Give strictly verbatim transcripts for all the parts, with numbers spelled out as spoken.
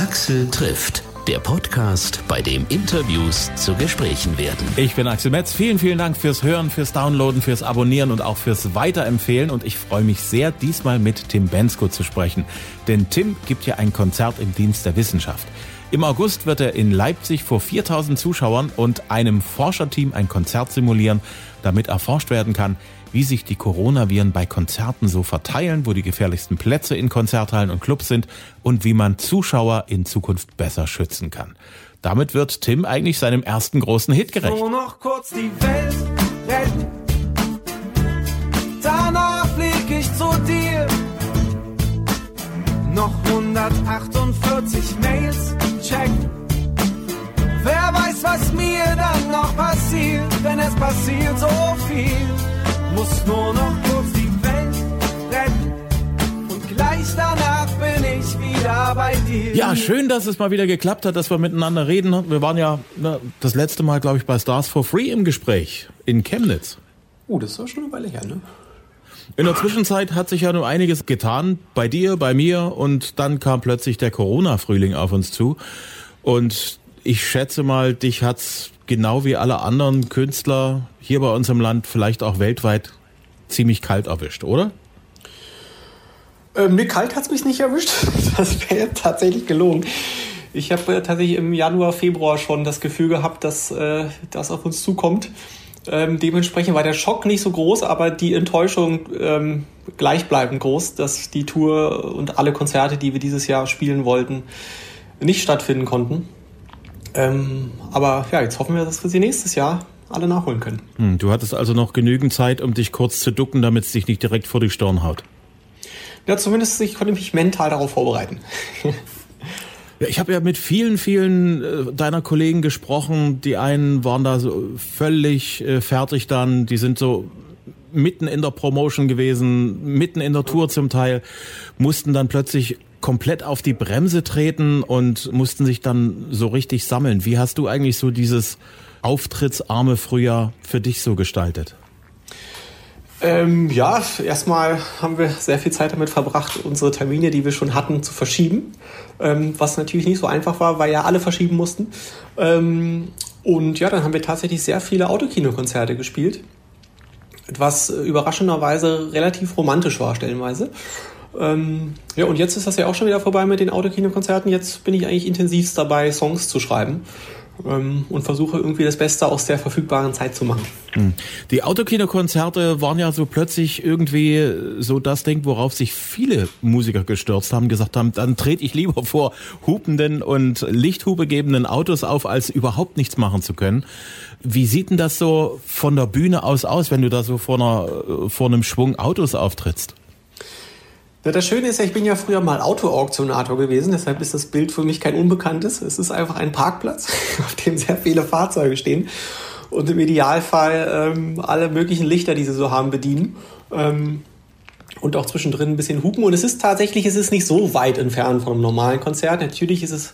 Axel trifft, der Podcast, bei dem Interviews zu Gesprächen werden. Ich bin Axel Metz. Vielen, vielen Dank fürs Hören, fürs Downloaden, fürs Abonnieren und auch fürs Weiterempfehlen. Und ich freue mich sehr, diesmal mit Tim Bendzko zu sprechen. Denn Tim gibt ja ein Konzert im Dienst der Wissenschaft. Im August wird er in Leipzig vor viertausend Zuschauern und einem Forscherteam ein Konzert simulieren, damit erforscht werden kann, wie sich die Coronaviren bei Konzerten so verteilen, wo die gefährlichsten Plätze in Konzerthallen und Clubs sind und wie man Zuschauer in Zukunft besser schützen kann. Damit wird Tim eigentlich seinem ersten großen Hit gerecht. Nur noch kurz die Welt retten, danach flieg ich zu dir. Noch hundertachtundvierzig Mails checken. Wer weiß, was mir dann noch passiert, denn es passiert so viel. Muss nur noch kurz die Welt retten und gleich danach bin ich wieder bei dir. Ja, schön, dass es mal wieder geklappt hat, dass wir miteinander reden. Wir waren ja ne, das letzte Mal, glaube ich, bei Stars for Free im Gespräch in Chemnitz. Oh, das war schon eine Weile her, ne? In der Zwischenzeit hat sich ja nur einiges getan, bei dir, bei mir, und dann kam plötzlich der Corona-Frühling auf uns zu. Und ich schätze mal, dich hat's genau wie alle anderen Künstler hier bei uns im Land, vielleicht auch weltweit, ziemlich kalt erwischt, oder? Ähm, nee, kalt hat es mich nicht erwischt. Das wäre tatsächlich gelogen. Ich habe äh, tatsächlich im Januar, Februar schon das Gefühl gehabt, dass äh, das auf uns zukommt. Ähm, dementsprechend war der Schock nicht so groß, aber die Enttäuschung ähm, gleichbleibend groß, dass die Tour und alle Konzerte, die wir dieses Jahr spielen wollten, nicht stattfinden konnten. Ähm, aber ja, jetzt hoffen wir, dass wir sie nächstes Jahr alle nachholen können. Hm, du hattest also noch genügend Zeit, um dich kurz zu ducken, damit es dich nicht direkt vor die Stirn haut. Ja, zumindest ich konnte mich mental darauf vorbereiten. Ich habe ja mit vielen, vielen deiner Kollegen gesprochen. Die einen waren da so völlig fertig dann. Die sind so mitten in der Promotion gewesen, mitten in der Tour zum Teil, mussten dann plötzlich komplett auf die Bremse treten und mussten sich dann so richtig sammeln. Wie hast du eigentlich so dieses auftrittsarme Frühjahr für dich so gestaltet? Ähm, ja, erstmal haben wir sehr viel Zeit damit verbracht, unsere Termine, die wir schon hatten, zu verschieben. Ähm, was natürlich nicht so einfach war, weil ja alle verschieben mussten. Ähm, und ja, dann haben wir tatsächlich sehr viele Autokinokonzerte gespielt. Was überraschenderweise relativ romantisch war, stellenweise. Ähm, ja, und jetzt ist das ja auch schon wieder vorbei mit den Autokinokonzerten. Jetzt bin ich eigentlich intensivst dabei, Songs zu schreiben ähm, und versuche irgendwie das Beste aus der verfügbaren Zeit zu machen. Die Autokinokonzerte waren ja so plötzlich irgendwie so das Ding, worauf sich viele Musiker gestürzt haben, gesagt haben, dann trete ich lieber vor hupenden und Lichthupe gebenden Autos auf, als überhaupt nichts machen zu können. Wie sieht denn das so von der Bühne aus aus, wenn du da so vor, einer, vor einem Schwung Autos auftrittst? Ja, das Schöne ist ja, ich bin ja früher mal Autoauktionator gewesen, deshalb ist das Bild für mich kein Unbekanntes. Es ist einfach ein Parkplatz, auf dem sehr viele Fahrzeuge stehen und im Idealfall ähm, alle möglichen Lichter, die sie so haben, bedienen ähm, und auch zwischendrin ein bisschen hupen. Und es ist tatsächlich, es ist nicht so weit entfernt von einem normalen Konzert. Natürlich ist es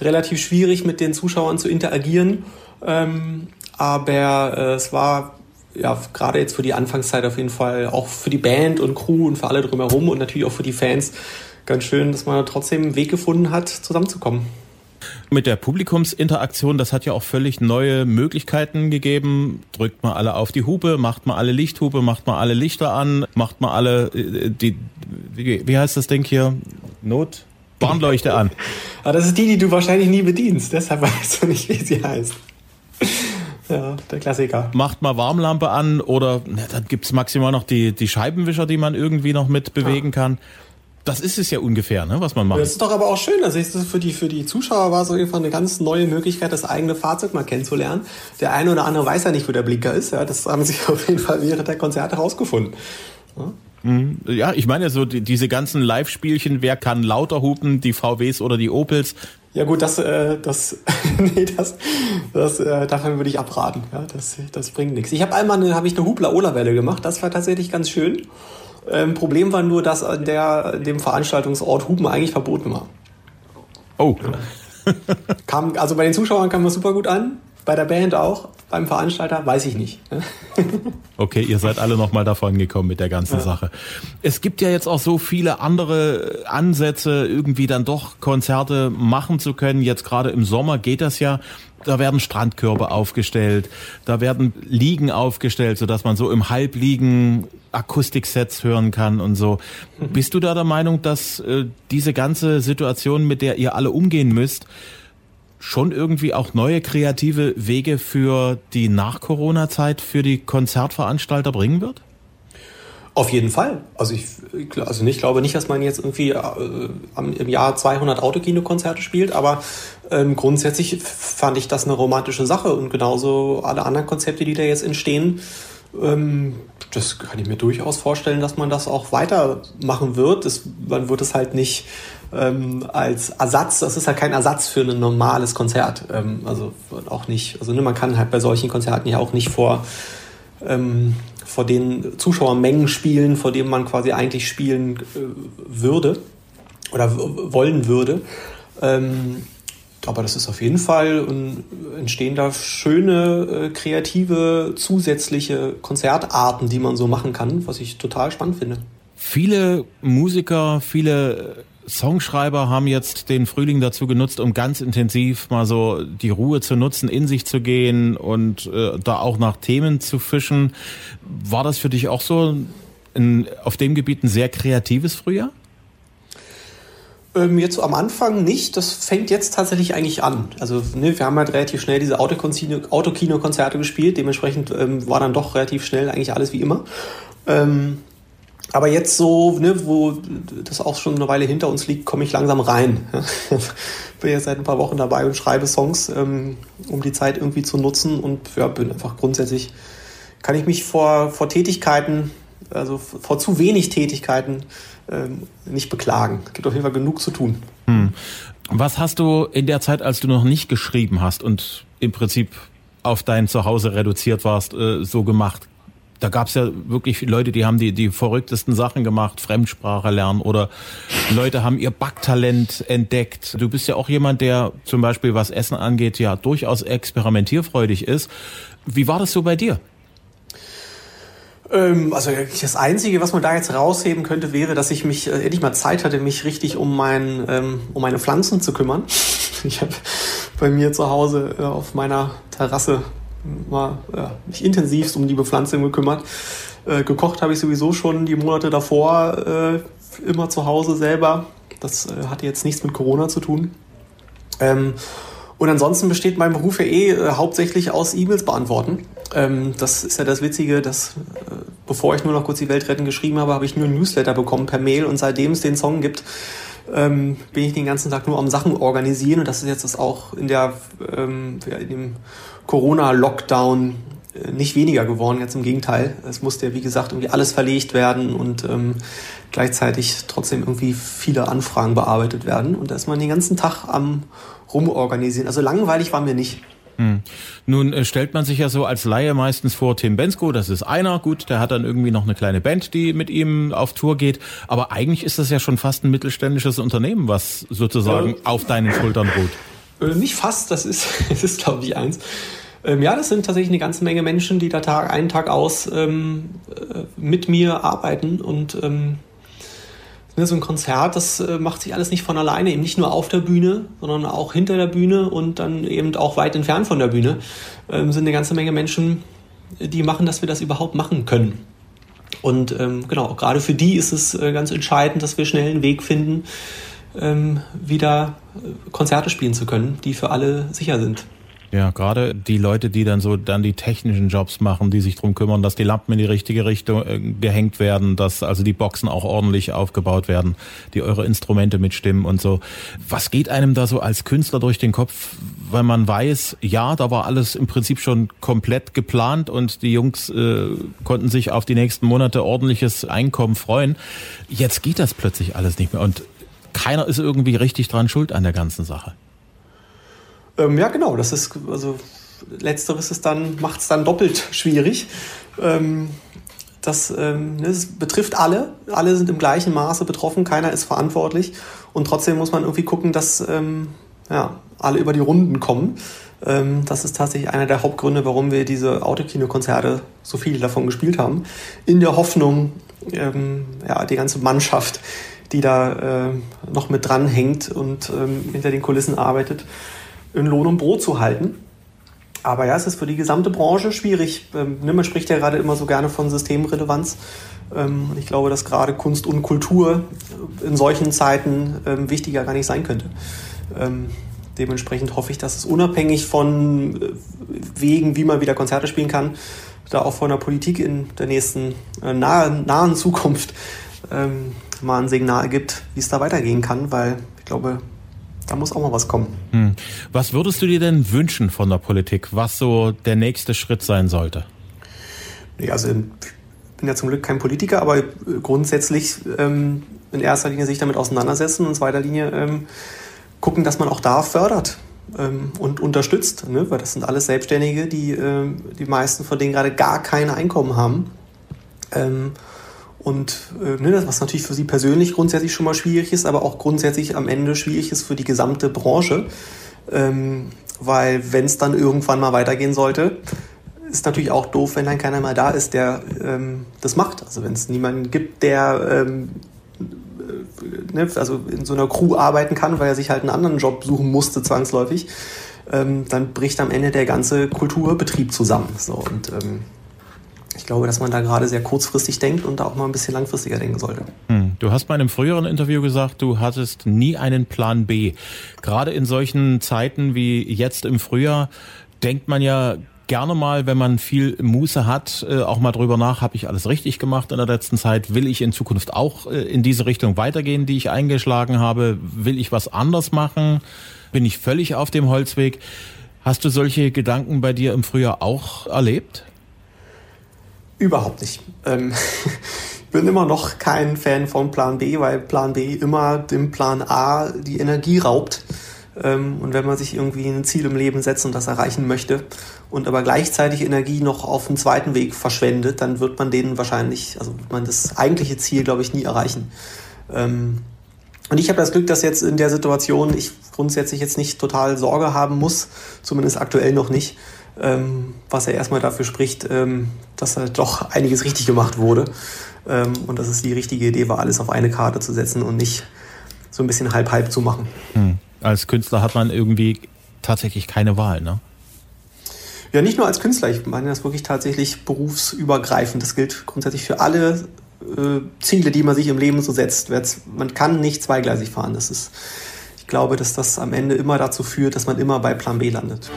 relativ schwierig, mit den Zuschauern zu interagieren, ähm, aber äh, es war... ja, gerade jetzt für die Anfangszeit auf jeden Fall, auch für die Band und Crew und für alle drumherum und natürlich auch für die Fans, ganz schön, dass man trotzdem einen Weg gefunden hat, zusammenzukommen. Mit der Publikumsinteraktion, das hat ja auch völlig neue Möglichkeiten gegeben. Drückt mal alle auf die Hupe, macht mal alle Lichthupe, macht mal alle Lichter an, macht mal alle, die, wie heißt das Ding hier? Not? Warnleuchte an. Aber das ist die, die du wahrscheinlich nie bedienst, deshalb weißt du nicht, wie sie heißt. Ja, der Klassiker. Macht mal Warmlampe an oder na, dann gibt's maximal noch die, die Scheibenwischer, die man irgendwie noch mit bewegen ja. kann. Das ist es ja ungefähr, ne, was man macht. Das ist doch aber auch schön. Also für die, für die Zuschauer war es auf jeden Fall eine ganz neue Möglichkeit, das eigene Fahrzeug mal kennenzulernen. Der eine oder andere weiß ja nicht, wo der Blinker ist. Ja, das haben sie auf jeden Fall während der Konzerte rausgefunden. Ja. Ja, ich meine so die, diese ganzen Live-Spielchen, wer kann lauter hupen, die V Ws oder die Opels? Ja gut, das, äh, das, nee, das, das äh, davon würde ich abraten. Ja, das, das bringt nichts. Ich habe einmal eine, habe ich eine Hubla-Ola-Welle gemacht. Das war tatsächlich ganz schön. Ähm, Problem war nur, dass an der, dem Veranstaltungsort Hupen eigentlich verboten war. Oh. Ja. Kam, also bei den Zuschauern kam das super gut an, bei der Band auch. beim Veranstalter, weiß ich nicht. Okay, ihr seid alle nochmal davon gekommen mit der ganzen ja. Sache. Es gibt ja jetzt auch so viele andere Ansätze, irgendwie dann doch Konzerte machen zu können. Jetzt gerade im Sommer geht das ja. Da werden Strandkörbe aufgestellt, da werden Liegen aufgestellt, sodass man so im Halbliegen Akustiksets hören kann und so. Mhm. Bist du da der Meinung, dass äh, diese ganze Situation, mit der ihr alle umgehen müsst, schon irgendwie auch neue kreative Wege für die Nach-Corona-Zeit für die Konzertveranstalter bringen wird? Auf jeden Fall. Also ich, also ich glaube nicht, dass man jetzt irgendwie äh, im Jahr zweihundert Autokino-Konzerte spielt, aber ähm, grundsätzlich fand ich das eine romantische Sache und genauso alle anderen Konzepte, die da jetzt entstehen, ähm, das kann ich mir durchaus vorstellen, dass man das auch weitermachen wird. Das, man wird es halt nicht ähm, als Ersatz, das ist halt kein Ersatz für ein normales Konzert. Ähm, also auch nicht, also ne, man kann halt bei solchen Konzerten ja auch nicht vor... Ähm, vor denen Zuschauermengen spielen, vor denen man quasi eigentlich spielen äh, würde oder w- wollen würde. Ähm, aber das ist auf jeden Fall und entstehen da schöne, äh, kreative, zusätzliche Konzertarten, die man so machen kann, was ich total spannend finde. Viele Musiker, viele Songschreiber haben jetzt den Frühling dazu genutzt, um ganz intensiv mal so die Ruhe zu nutzen, in sich zu gehen und äh, da auch nach Themen zu fischen. War das für dich auch so ein, auf dem Gebiet ein sehr kreatives Frühjahr? Ähm, jetzt am Anfang nicht. Das fängt jetzt tatsächlich eigentlich an. Also ne, wir haben halt relativ schnell diese Autokino-Konzerte gespielt. Dementsprechend ähm, war dann doch relativ schnell eigentlich alles wie immer. Ähm, Aber jetzt so, ne, wo das auch schon eine Weile hinter uns liegt, komme ich langsam rein. Bin jetzt seit ein paar Wochen dabei und schreibe Songs, ähm, um die Zeit irgendwie zu nutzen. Und ja, bin einfach grundsätzlich, kann ich mich vor, vor Tätigkeiten, also vor zu wenig Tätigkeiten ähm, nicht beklagen. Es gibt auf jeden Fall genug zu tun. Hm. Was hast du in der Zeit, als du noch nicht geschrieben hast und im Prinzip auf dein Zuhause reduziert warst, äh, so gemacht? Da gab's ja wirklich Leute, die haben die, die verrücktesten Sachen gemacht, Fremdsprache lernen oder Leute haben ihr Backtalent entdeckt. Du bist ja auch jemand, der zum Beispiel, was Essen angeht, ja durchaus experimentierfreudig ist. Wie war das so bei dir? Ähm, also das Einzige, was man da jetzt rausheben könnte, wäre, dass ich mich äh, endlich mal Zeit hatte, mich richtig um, mein, ähm, um meine Pflanzen zu kümmern. Ich habe bei mir zu Hause äh, auf meiner Terrasse mal ja, mich intensivst um die Bepflanzung gekümmert. Äh, gekocht habe ich sowieso schon die Monate davor äh, immer zu Hause selber. Das äh, hatte jetzt nichts mit Corona zu tun. Ähm, und ansonsten besteht mein Beruf ja eh äh, hauptsächlich aus E-Mails beantworten. Ähm, das ist ja das Witzige, dass äh, bevor ich nur noch kurz die Welt retten geschrieben habe, habe ich nur ein Newsletter bekommen per Mail und seitdem es den Song gibt, ähm, bin ich den ganzen Tag nur am Sachen organisieren und das ist jetzt das auch in der ähm, in dem Corona-Lockdown nicht weniger geworden, ganz im Gegenteil. Es musste ja, wie gesagt, irgendwie alles verlegt werden und ähm, gleichzeitig trotzdem irgendwie viele Anfragen bearbeitet werden. Und da ist man den ganzen Tag am Rumorganisieren. Also langweilig war mir nicht. Hm. Nun äh, stellt man sich ja so als Laie meistens vor, Tim Bendzko, das ist einer, gut, der hat dann irgendwie noch eine kleine Band, die mit ihm auf Tour geht, aber eigentlich ist das ja schon fast ein mittelständisches Unternehmen, was sozusagen äh, auf deinen Schultern ruht. Äh, nicht fast, das ist, das ist glaube ich eins. Ähm, ja, das sind tatsächlich eine ganze Menge Menschen, die da Tag ein, Tag aus ähm, äh, mit mir arbeiten und ähm, so ein Konzert, das macht sich alles nicht von alleine, eben nicht nur auf der Bühne, sondern auch hinter der Bühne und dann eben auch weit entfernt von der Bühne ähm, sind eine ganze Menge Menschen, die machen, dass wir das überhaupt machen können. Und ähm, genau, gerade für die ist es äh, ganz entscheidend, dass wir schnell einen Weg finden, ähm, wieder Konzerte spielen zu können, die für alle sicher sind. Ja, gerade die Leute, die dann so dann die technischen Jobs machen, die sich drum kümmern, dass die Lampen in die richtige Richtung äh, gehängt werden, dass also die Boxen auch ordentlich aufgebaut werden, die eure Instrumente mitstimmen und so. Was geht einem da so als Künstler durch den Kopf, weil man weiß, ja, da war alles im Prinzip schon komplett geplant und die Jungs äh, konnten sich auf die nächsten Monate ordentliches Einkommen freuen. Jetzt geht das plötzlich alles nicht mehr und keiner ist irgendwie richtig dran schuld an der ganzen Sache. Ja, genau, das ist, also, letzteres ist dann, macht es dann doppelt schwierig. Ähm, das, ähm, das betrifft alle. Alle sind im gleichen Maße betroffen, keiner ist verantwortlich. Und trotzdem muss man irgendwie gucken, dass, ähm, ja, alle über die Runden kommen. Ähm, das ist tatsächlich einer der Hauptgründe, warum wir diese Autokino-Konzerte, so viele davon gespielt haben, in der Hoffnung, ähm, ja, die ganze Mannschaft, die da äh, noch mit dranhängt und ähm, hinter den Kulissen arbeitet, in Lohn und Brot zu halten. Aber ja, es ist für die gesamte Branche schwierig. Ähm, man spricht ja gerade immer so gerne von Systemrelevanz. Ähm, ich glaube, dass gerade Kunst und Kultur in solchen Zeiten ähm, wichtiger gar nicht sein könnte. Ähm, dementsprechend hoffe ich, dass es unabhängig von äh, Wegen, wie man wieder Konzerte spielen kann, da auch von der Politik in der nächsten äh, nahen, nahen Zukunft ähm, mal ein Signal gibt, wie es da weitergehen kann, weil ich glaube, da muss auch mal was kommen. Hm. Was würdest du dir denn wünschen von der Politik, was so der nächste Schritt sein sollte? Nee, also ich bin ja zum Glück kein Politiker, aber grundsätzlich ähm, in erster Linie sich damit auseinandersetzen und in zweiter Linie ähm, gucken, dass man auch da fördert ähm, und unterstützt, ne? Weil das sind alles Selbstständige, die äh, die meisten von denen gerade gar kein Einkommen haben. Ähm, Und äh, ne, das, was natürlich für sie persönlich grundsätzlich schon mal schwierig ist, aber auch grundsätzlich am Ende schwierig ist für die gesamte Branche. Ähm, weil wenn es dann irgendwann mal weitergehen sollte, ist natürlich auch doof, wenn dann keiner mal da ist, der ähm, das macht. Also wenn es niemanden gibt, der ähm, äh, ne, also in so einer Crew arbeiten kann, weil er sich halt einen anderen Job suchen musste zwangsläufig, ähm, dann bricht am Ende der ganze Kulturbetrieb zusammen. So, und ähm, ich glaube, dass man da gerade sehr kurzfristig denkt und da auch mal ein bisschen langfristiger denken sollte. Hm. Du hast mal in einem früheren Interview gesagt, du hattest nie einen Plan B. Gerade in solchen Zeiten wie jetzt im Frühjahr denkt man ja gerne mal, wenn man viel Muße hat, auch mal drüber nach, habe ich alles richtig gemacht in der letzten Zeit? Will ich in Zukunft auch in diese Richtung weitergehen, die ich eingeschlagen habe? Will ich was anders machen? Bin ich völlig auf dem Holzweg? Hast du solche Gedanken bei dir im Frühjahr auch erlebt? Überhaupt nicht. Ähm, ich bin immer noch kein Fan von Plan B, weil Plan B immer dem Plan A die Energie raubt. Ähm, und wenn man sich irgendwie ein Ziel im Leben setzt und das erreichen möchte und aber gleichzeitig Energie noch auf den zweiten Weg verschwendet, dann wird man denen wahrscheinlich, also wird man das eigentliche Ziel, glaube ich, nie erreichen. Ähm, und ich habe das Glück, dass jetzt in der Situation ich grundsätzlich jetzt nicht total Sorge haben muss, zumindest aktuell noch nicht. Ähm, was ja erstmal dafür spricht, ähm, dass halt doch einiges richtig gemacht wurde ähm, und dass es die richtige Idee war, alles auf eine Karte zu setzen und nicht so ein bisschen halb-halb zu machen. Hm. Als Künstler hat man irgendwie tatsächlich keine Wahl, ne? Ja, nicht nur als Künstler. Ich meine das wirklich tatsächlich berufsübergreifend. Das gilt grundsätzlich für alle äh, Ziele, die man sich im Leben so setzt. Man kann nicht zweigleisig fahren. Das ist, ich glaube, dass das am Ende immer dazu führt, dass man immer bei Plan B landet.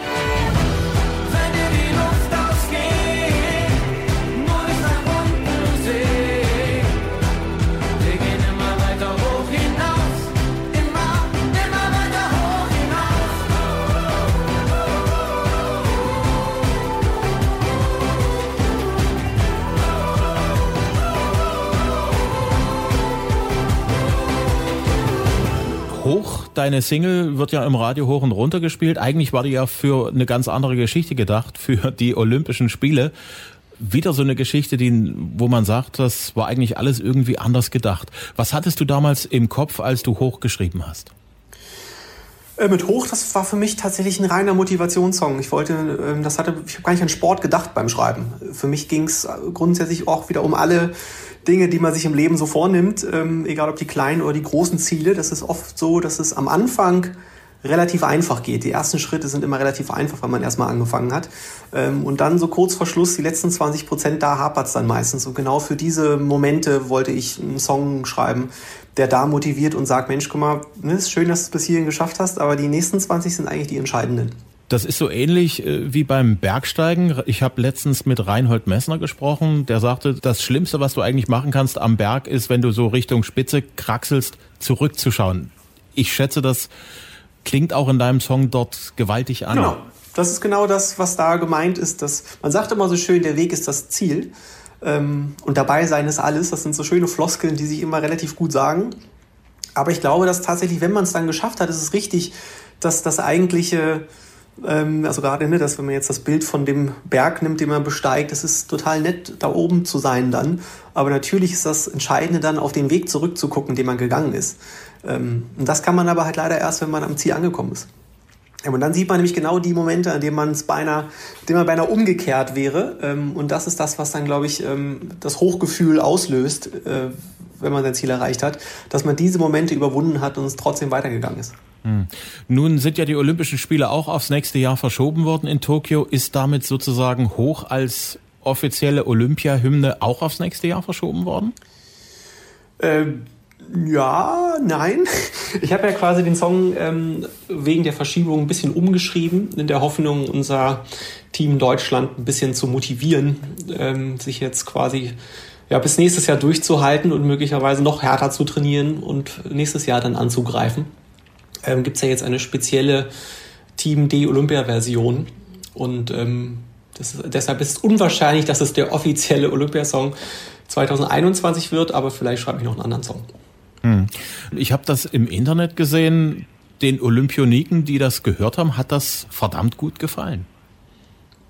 Hoch, deine Single wird ja im Radio hoch und runter gespielt. Eigentlich war die ja für eine ganz andere Geschichte gedacht, für die Olympischen Spiele. Wieder so eine Geschichte, die, wo man sagt, das war eigentlich alles irgendwie anders gedacht. Was hattest du damals im Kopf, als du Hoch geschrieben hast? Äh, mit Hoch, das war für mich tatsächlich ein reiner Motivationssong. Ich wollte, äh, das hatte, ich habe gar nicht an Sport gedacht beim Schreiben. Für mich ging es grundsätzlich auch wieder um alle Dinge, die man sich im Leben so vornimmt, ähm, egal ob die kleinen oder die großen Ziele. Das ist oft so, dass es am Anfang relativ einfach geht. Die ersten Schritte sind immer relativ einfach, wenn man erstmal angefangen hat. Ähm, und dann so kurz vor Schluss, die letzten zwanzig Prozent, da hapert es dann meistens. Und genau für diese Momente wollte ich einen Song schreiben, der da motiviert und sagt, Mensch, guck mal, ne, ist schön, dass du es bis hierhin geschafft hast, aber die nächsten zwanzig sind eigentlich die entscheidenden. Das ist so ähnlich wie beim Bergsteigen. Ich habe letztens mit Reinhold Messner gesprochen, der sagte, das Schlimmste, was du eigentlich machen kannst am Berg, ist, wenn du so Richtung Spitze kraxelst, zurückzuschauen. Ich schätze, das klingt auch in deinem Song dort gewaltig an. Genau, das ist genau das, was da gemeint ist. Dass, man sagt immer so schön, der Weg ist das Ziel ähm, und dabei sein ist alles. Das sind so schöne Floskeln, die sich immer relativ gut sagen. Aber ich glaube, dass tatsächlich, wenn man es dann geschafft hat, ist es richtig, dass das eigentliche... Also gerade, ne, dass wenn man jetzt das Bild von dem Berg nimmt, den man besteigt, das ist total nett, da oben zu sein dann. Aber natürlich ist das Entscheidende dann, auf den Weg zurückzugucken, den man gegangen ist. Und das kann man aber halt leider erst, wenn man am Ziel angekommen ist. Und dann sieht man nämlich genau die Momente, an denen man es beinahe, denen man beinahe umgekehrt wäre. Und das ist das, was dann, glaube ich, das Hochgefühl auslöst, wenn man sein Ziel erreicht hat, dass man diese Momente überwunden hat und es trotzdem weitergegangen ist. Hm. Nun sind ja die Olympischen Spiele auch aufs nächste Jahr verschoben worden in Tokio. Ist damit sozusagen Hoch als offizielle Olympia-Hymne auch aufs nächste Jahr verschoben worden? Ähm. Ja, nein. Ich habe ja quasi den Song ähm, wegen der Verschiebung ein bisschen umgeschrieben, in der Hoffnung, unser Team Deutschland ein bisschen zu motivieren, ähm, sich jetzt quasi ja, bis nächstes Jahr durchzuhalten und möglicherweise noch härter zu trainieren und nächstes Jahr dann anzugreifen. Ähm, gibt's ja jetzt eine spezielle Team D-Olympia-Version und ähm, das ist, deshalb ist es unwahrscheinlich, dass es der offizielle Olympiasong zwanzig einundzwanzig wird, aber vielleicht schreibe ich noch einen anderen Song. Hm. Ich habe das im Internet gesehen, den Olympioniken, die das gehört haben, hat das verdammt gut gefallen.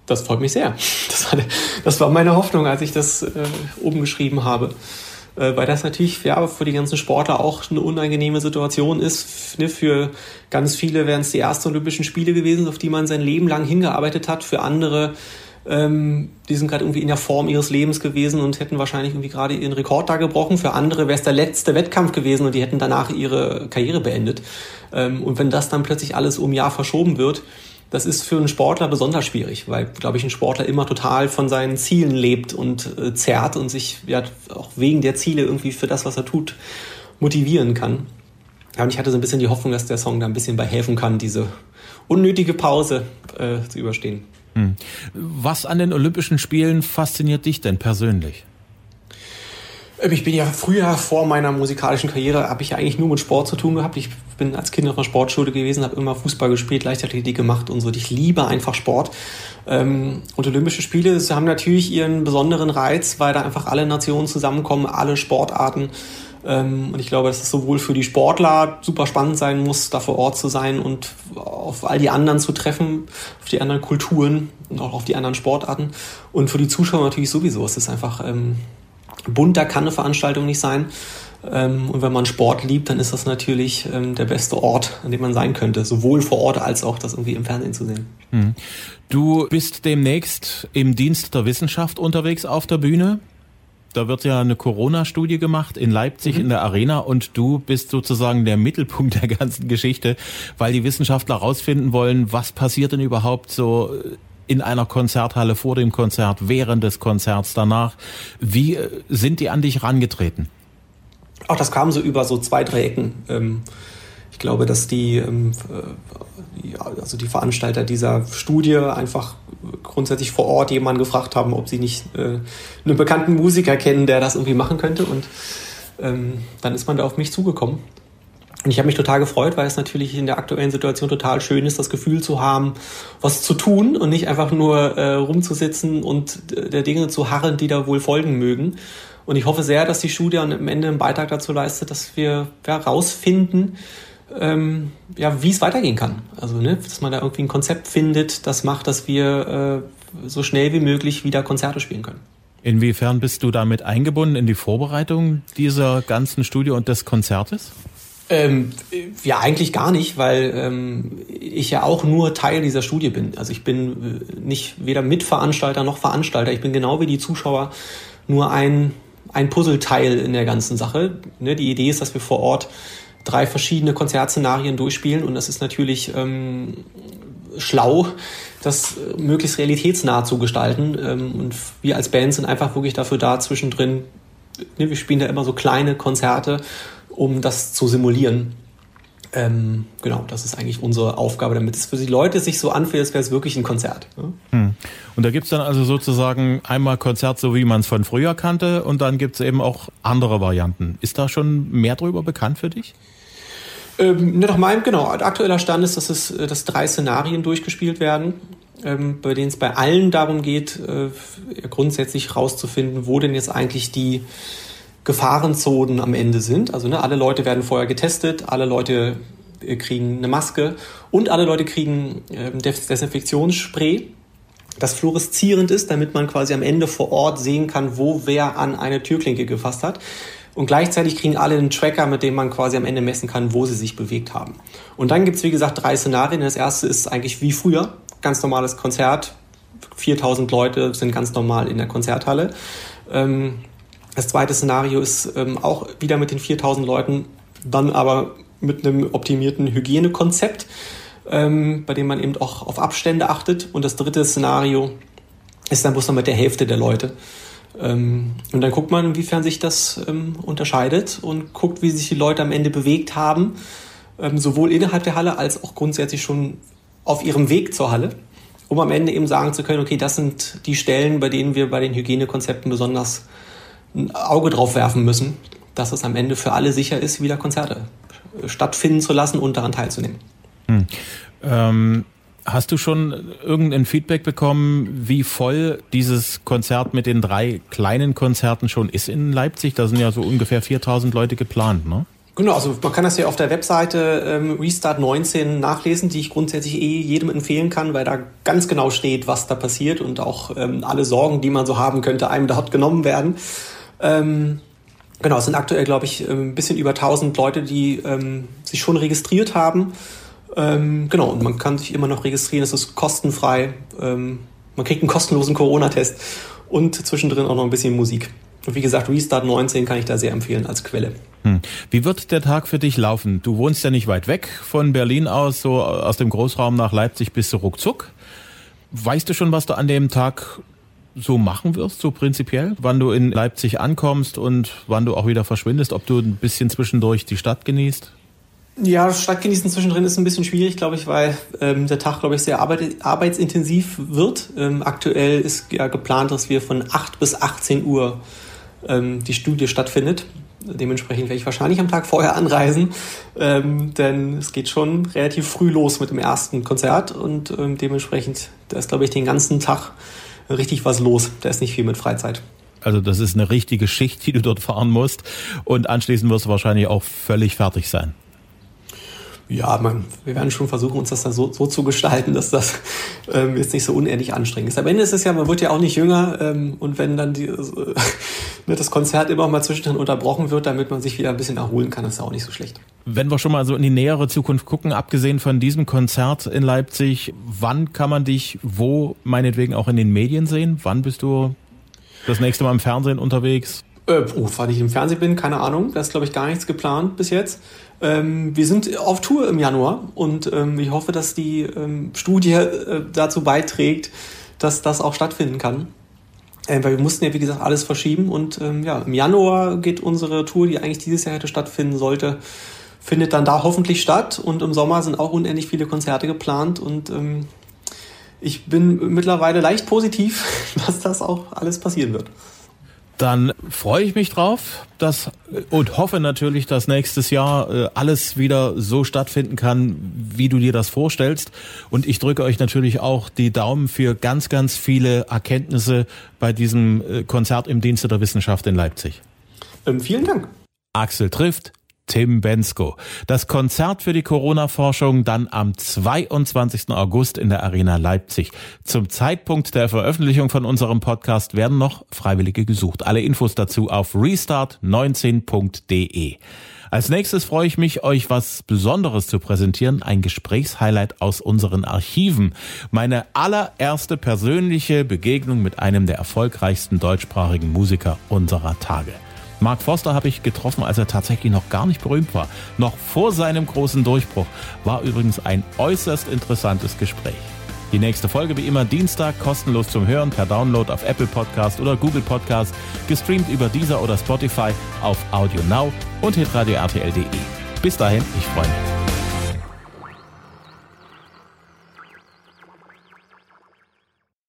Das freut mich sehr. Das, hatte, das war meine Hoffnung, als ich das äh, oben geschrieben habe. Äh, weil das natürlich ja, für die ganzen Sportler auch eine unangenehme Situation ist. Ne? Für ganz viele wären es die ersten Olympischen Spiele gewesen, auf die man sein Leben lang hingearbeitet hat. Für andere, ähm, die sind gerade irgendwie in der Form ihres Lebens gewesen und hätten wahrscheinlich irgendwie gerade ihren Rekord da gebrochen. Für andere wäre es der letzte Wettkampf gewesen und die hätten danach ihre Karriere beendet. Ähm, und wenn das dann plötzlich alles um ein Jahr verschoben wird, das ist für einen Sportler besonders schwierig, weil, glaube ich, ein Sportler immer total von seinen Zielen lebt und äh, zerrt und sich ja auch wegen der Ziele irgendwie für das, was er tut, motivieren kann. Ja, und ich hatte so ein bisschen die Hoffnung, dass der Song da ein bisschen bei helfen kann, diese unnötige Pause äh, zu überstehen. Hm. Was an den Olympischen Spielen fasziniert dich denn persönlich? Ich bin ja früher, vor meiner musikalischen Karriere, habe ich ja eigentlich nur mit Sport zu tun gehabt. Ich bin als Kind auf einer Sportschule gewesen, habe immer Fußball gespielt, Leichtathletik gemacht und so. Ich liebe einfach Sport. Und Olympische Spiele haben natürlich ihren besonderen Reiz, weil da einfach alle Nationen zusammenkommen, alle Sportarten. Und ich glaube, dass es sowohl für die Sportler super spannend sein muss, da vor Ort zu sein und auf all die anderen zu treffen, auf die anderen Kulturen und auch auf die anderen Sportarten. Und für die Zuschauer natürlich sowieso. Es ist einfach... bunter kann eine Veranstaltung nicht sein. Und wenn man Sport liebt, dann ist das natürlich der beste Ort, an dem man sein könnte. Sowohl vor Ort als auch das irgendwie im Fernsehen zu sehen. Hm. Du bist demnächst im Dienst der Wissenschaft unterwegs auf der Bühne. Da wird ja eine Corona-Studie gemacht in Leipzig mhm. in der Arena und du bist sozusagen der Mittelpunkt der ganzen Geschichte, weil die Wissenschaftler rausfinden wollen, was passiert denn überhaupt so in einer Konzerthalle, vor dem Konzert, während des Konzerts, danach. Wie sind die an dich herangetreten? Ach, das kam so über so zwei, drei Ecken. Ich glaube, dass die, also die Veranstalter dieser Studie einfach grundsätzlich vor Ort jemanden gefragt haben, ob sie nicht einen bekannten Musiker kennen, der das irgendwie machen könnte. Und dann ist man da auf mich zugekommen. Und ich habe mich total gefreut, weil es natürlich in der aktuellen Situation total schön ist, das Gefühl zu haben, was zu tun und nicht einfach nur äh, rumzusitzen und der Dinge zu harren, die da wohl folgen mögen. Und ich hoffe sehr, dass die Studie am Ende einen Beitrag dazu leistet, dass wir ja, rausfinden, ähm, ja, wie es weitergehen kann. Also, ne, dass man da irgendwie ein Konzept findet, das macht, dass wir äh, so schnell wie möglich wieder Konzerte spielen können. Inwiefern bist du damit eingebunden in die Vorbereitung dieser ganzen Studie und des Konzertes? Ähm, ja, eigentlich gar nicht, weil ähm, ich ja auch nur Teil dieser Studie bin. Also ich bin nicht weder Mitveranstalter noch Veranstalter. Ich bin genau wie die Zuschauer nur ein, ein Puzzleteil in der ganzen Sache. Ne, die Idee ist, dass wir vor Ort drei verschiedene Konzertszenarien durchspielen und das ist natürlich ähm, schlau, das möglichst realitätsnah zu gestalten. Ähm, und wir als Band sind einfach wirklich dafür da, zwischendrin, ne, wir spielen da immer so kleine Konzerte, um das zu simulieren. Ähm, genau, das ist eigentlich unsere Aufgabe, damit es für die Leute sich so anfühlt, als wäre es wirklich ein Konzert. Ne? Hm. Und da gibt es dann also sozusagen einmal Konzert, so wie man es von früher kannte, und dann gibt es eben auch andere Varianten. Ist da schon mehr drüber bekannt für dich? Ähm, ne, nach meinem, genau, aktueller Stand ist, dass, es, dass drei Szenarien durchgespielt werden, ähm, bei denen es bei allen darum geht, äh, grundsätzlich rauszufinden, wo denn jetzt eigentlich die Gefahrenzonen am Ende sind. Also ne, alle Leute werden vorher getestet, alle Leute äh, kriegen eine Maske und alle Leute kriegen äh, Des- Desinfektionsspray, das fluoreszierend ist, damit man quasi am Ende vor Ort sehen kann, wo wer an eine Türklinke gefasst hat. und gleichzeitig kriegen alle einen Tracker, mit dem man quasi am Ende messen kann, wo sie sich bewegt haben. Und dann gibt es, wie gesagt, drei Szenarien. Das erste ist eigentlich wie früher, ganz normales Konzert, viertausend Leute sind ganz normal in der Konzerthalle. Das zweite Szenario ist auch wieder mit den viertausend Leuten, dann aber mit einem optimierten Hygienekonzept, bei dem man eben auch auf Abstände achtet. Und das dritte Szenario ist dann bloß noch mit der Hälfte der Leute. Und dann guckt man, inwiefern sich das unterscheidet und guckt, wie sich die Leute am Ende bewegt haben, sowohl innerhalb der Halle als auch grundsätzlich schon auf ihrem Weg zur Halle, um am Ende eben sagen zu können, okay, das sind die Stellen, bei denen wir bei den Hygienekonzepten besonders ein Auge drauf werfen müssen, dass es am Ende für alle sicher ist, wieder Konzerte stattfinden zu lassen und daran teilzunehmen. Hm. Ähm, hast du schon irgendein Feedback bekommen, wie voll dieses Konzert mit den drei kleinen Konzerten schon ist in Leipzig? Da sind ja so ungefähr viertausend Leute geplant, ne? Genau, also man kann das ja auf der Webseite ähm, Restart neunzehn nachlesen, die ich grundsätzlich eh jedem empfehlen kann, weil da ganz genau steht, was da passiert und auch ähm, alle Sorgen, die man so haben könnte, einem dort genommen werden. Ähm, genau, es sind aktuell, glaube ich, ein bisschen über tausend Leute, die ähm, sich schon registriert haben. Ähm, genau, und man kann sich immer noch registrieren, es ist kostenfrei. Ähm, man kriegt einen kostenlosen Corona-Test und zwischendrin auch noch ein bisschen Musik. Und wie gesagt, Restart neunzehn kann ich da sehr empfehlen als Quelle. Hm. Wie wird der Tag für dich laufen? Du wohnst ja nicht weit weg von Berlin aus, so aus dem Großraum nach Leipzig bis zu ruckzuck. Weißt du schon, was du an dem Tag so machen wirst, so prinzipiell? Wann du in Leipzig ankommst und wann du auch wieder verschwindest? Ob du ein bisschen zwischendurch die Stadt genießt? Ja, Stadtgenießen zwischendrin ist ein bisschen schwierig, glaube ich, weil ähm, der Tag, glaube ich, sehr arbeit- arbeitsintensiv wird. Ähm, aktuell ist ja geplant, dass wir von acht bis achtzehn Uhr ähm, die Studie stattfindet. Dementsprechend werde ich wahrscheinlich am Tag vorher anreisen, ähm, denn es geht schon relativ früh los mit dem ersten Konzert und ähm, dementsprechend, da ist, glaube ich, den ganzen Tag richtig was los. Da ist nicht viel mit Freizeit. Also das ist eine richtige Schicht, die du dort fahren musst, und anschließend wirst du wahrscheinlich auch völlig fertig sein. Ja, man, wir werden schon versuchen, uns das dann so, so zu gestalten, dass das ähm, jetzt nicht so unendlich anstrengend ist. Am Ende ist es ja, man wird ja auch nicht jünger, ähm, und wenn dann die, äh, das Konzert immer mal zwischendrin unterbrochen wird, damit man sich wieder ein bisschen erholen kann, ist ja auch nicht so schlecht. Wenn wir schon mal so in die nähere Zukunft gucken, abgesehen von diesem Konzert in Leipzig, wann kann man dich wo meinetwegen auch in den Medien sehen? Wann bist du das nächste Mal im Fernsehen unterwegs? Äh, oh, wann ich im Fernsehen bin, keine Ahnung. Da ist, glaube ich, gar nichts geplant bis jetzt. Ähm, wir sind auf Tour im Januar und ähm, ich hoffe, dass die ähm, Studie äh, dazu beiträgt, dass das auch stattfinden kann. Ähm, weil wir mussten ja, wie gesagt, alles verschieben und ähm, ja, im Januar geht unsere Tour, die eigentlich dieses Jahr hätte stattfinden sollte, findet dann da hoffentlich statt, und im Sommer sind auch unendlich viele Konzerte geplant und ähm, ich bin mittlerweile leicht positiv, dass das auch alles passieren wird. Dann freue ich mich drauf, dass, und hoffe natürlich, dass nächstes Jahr alles wieder so stattfinden kann, wie du dir das vorstellst. Und ich drücke euch natürlich auch die Daumen für ganz, ganz viele Erkenntnisse bei diesem Konzert im Dienste der Wissenschaft in Leipzig. Ähm, vielen Dank. Axel trifft Tim Bendzko. Das Konzert für die Corona-Forschung dann am zweiundzwanzigsten August in der Arena Leipzig. Zum Zeitpunkt der Veröffentlichung von unserem Podcast werden noch Freiwillige gesucht. Alle Infos dazu auf restart neunzehn punkt de. Als nächstes freue ich mich, euch was Besonderes zu präsentieren, ein Gesprächshighlight aus unseren Archiven. Meine allererste persönliche Begegnung mit einem der erfolgreichsten deutschsprachigen Musiker unserer Tage. Mark Forster habe ich getroffen, als er tatsächlich noch gar nicht berühmt war. Noch vor seinem großen Durchbruch. War übrigens ein äußerst interessantes Gespräch. Die nächste Folge wie immer Dienstag, kostenlos zum Hören, per Download auf Apple Podcast oder Google Podcast, gestreamt über Deezer oder Spotify, auf Audio Now und hitradio punkt r t l punkt de. Bis dahin, ich freue mich.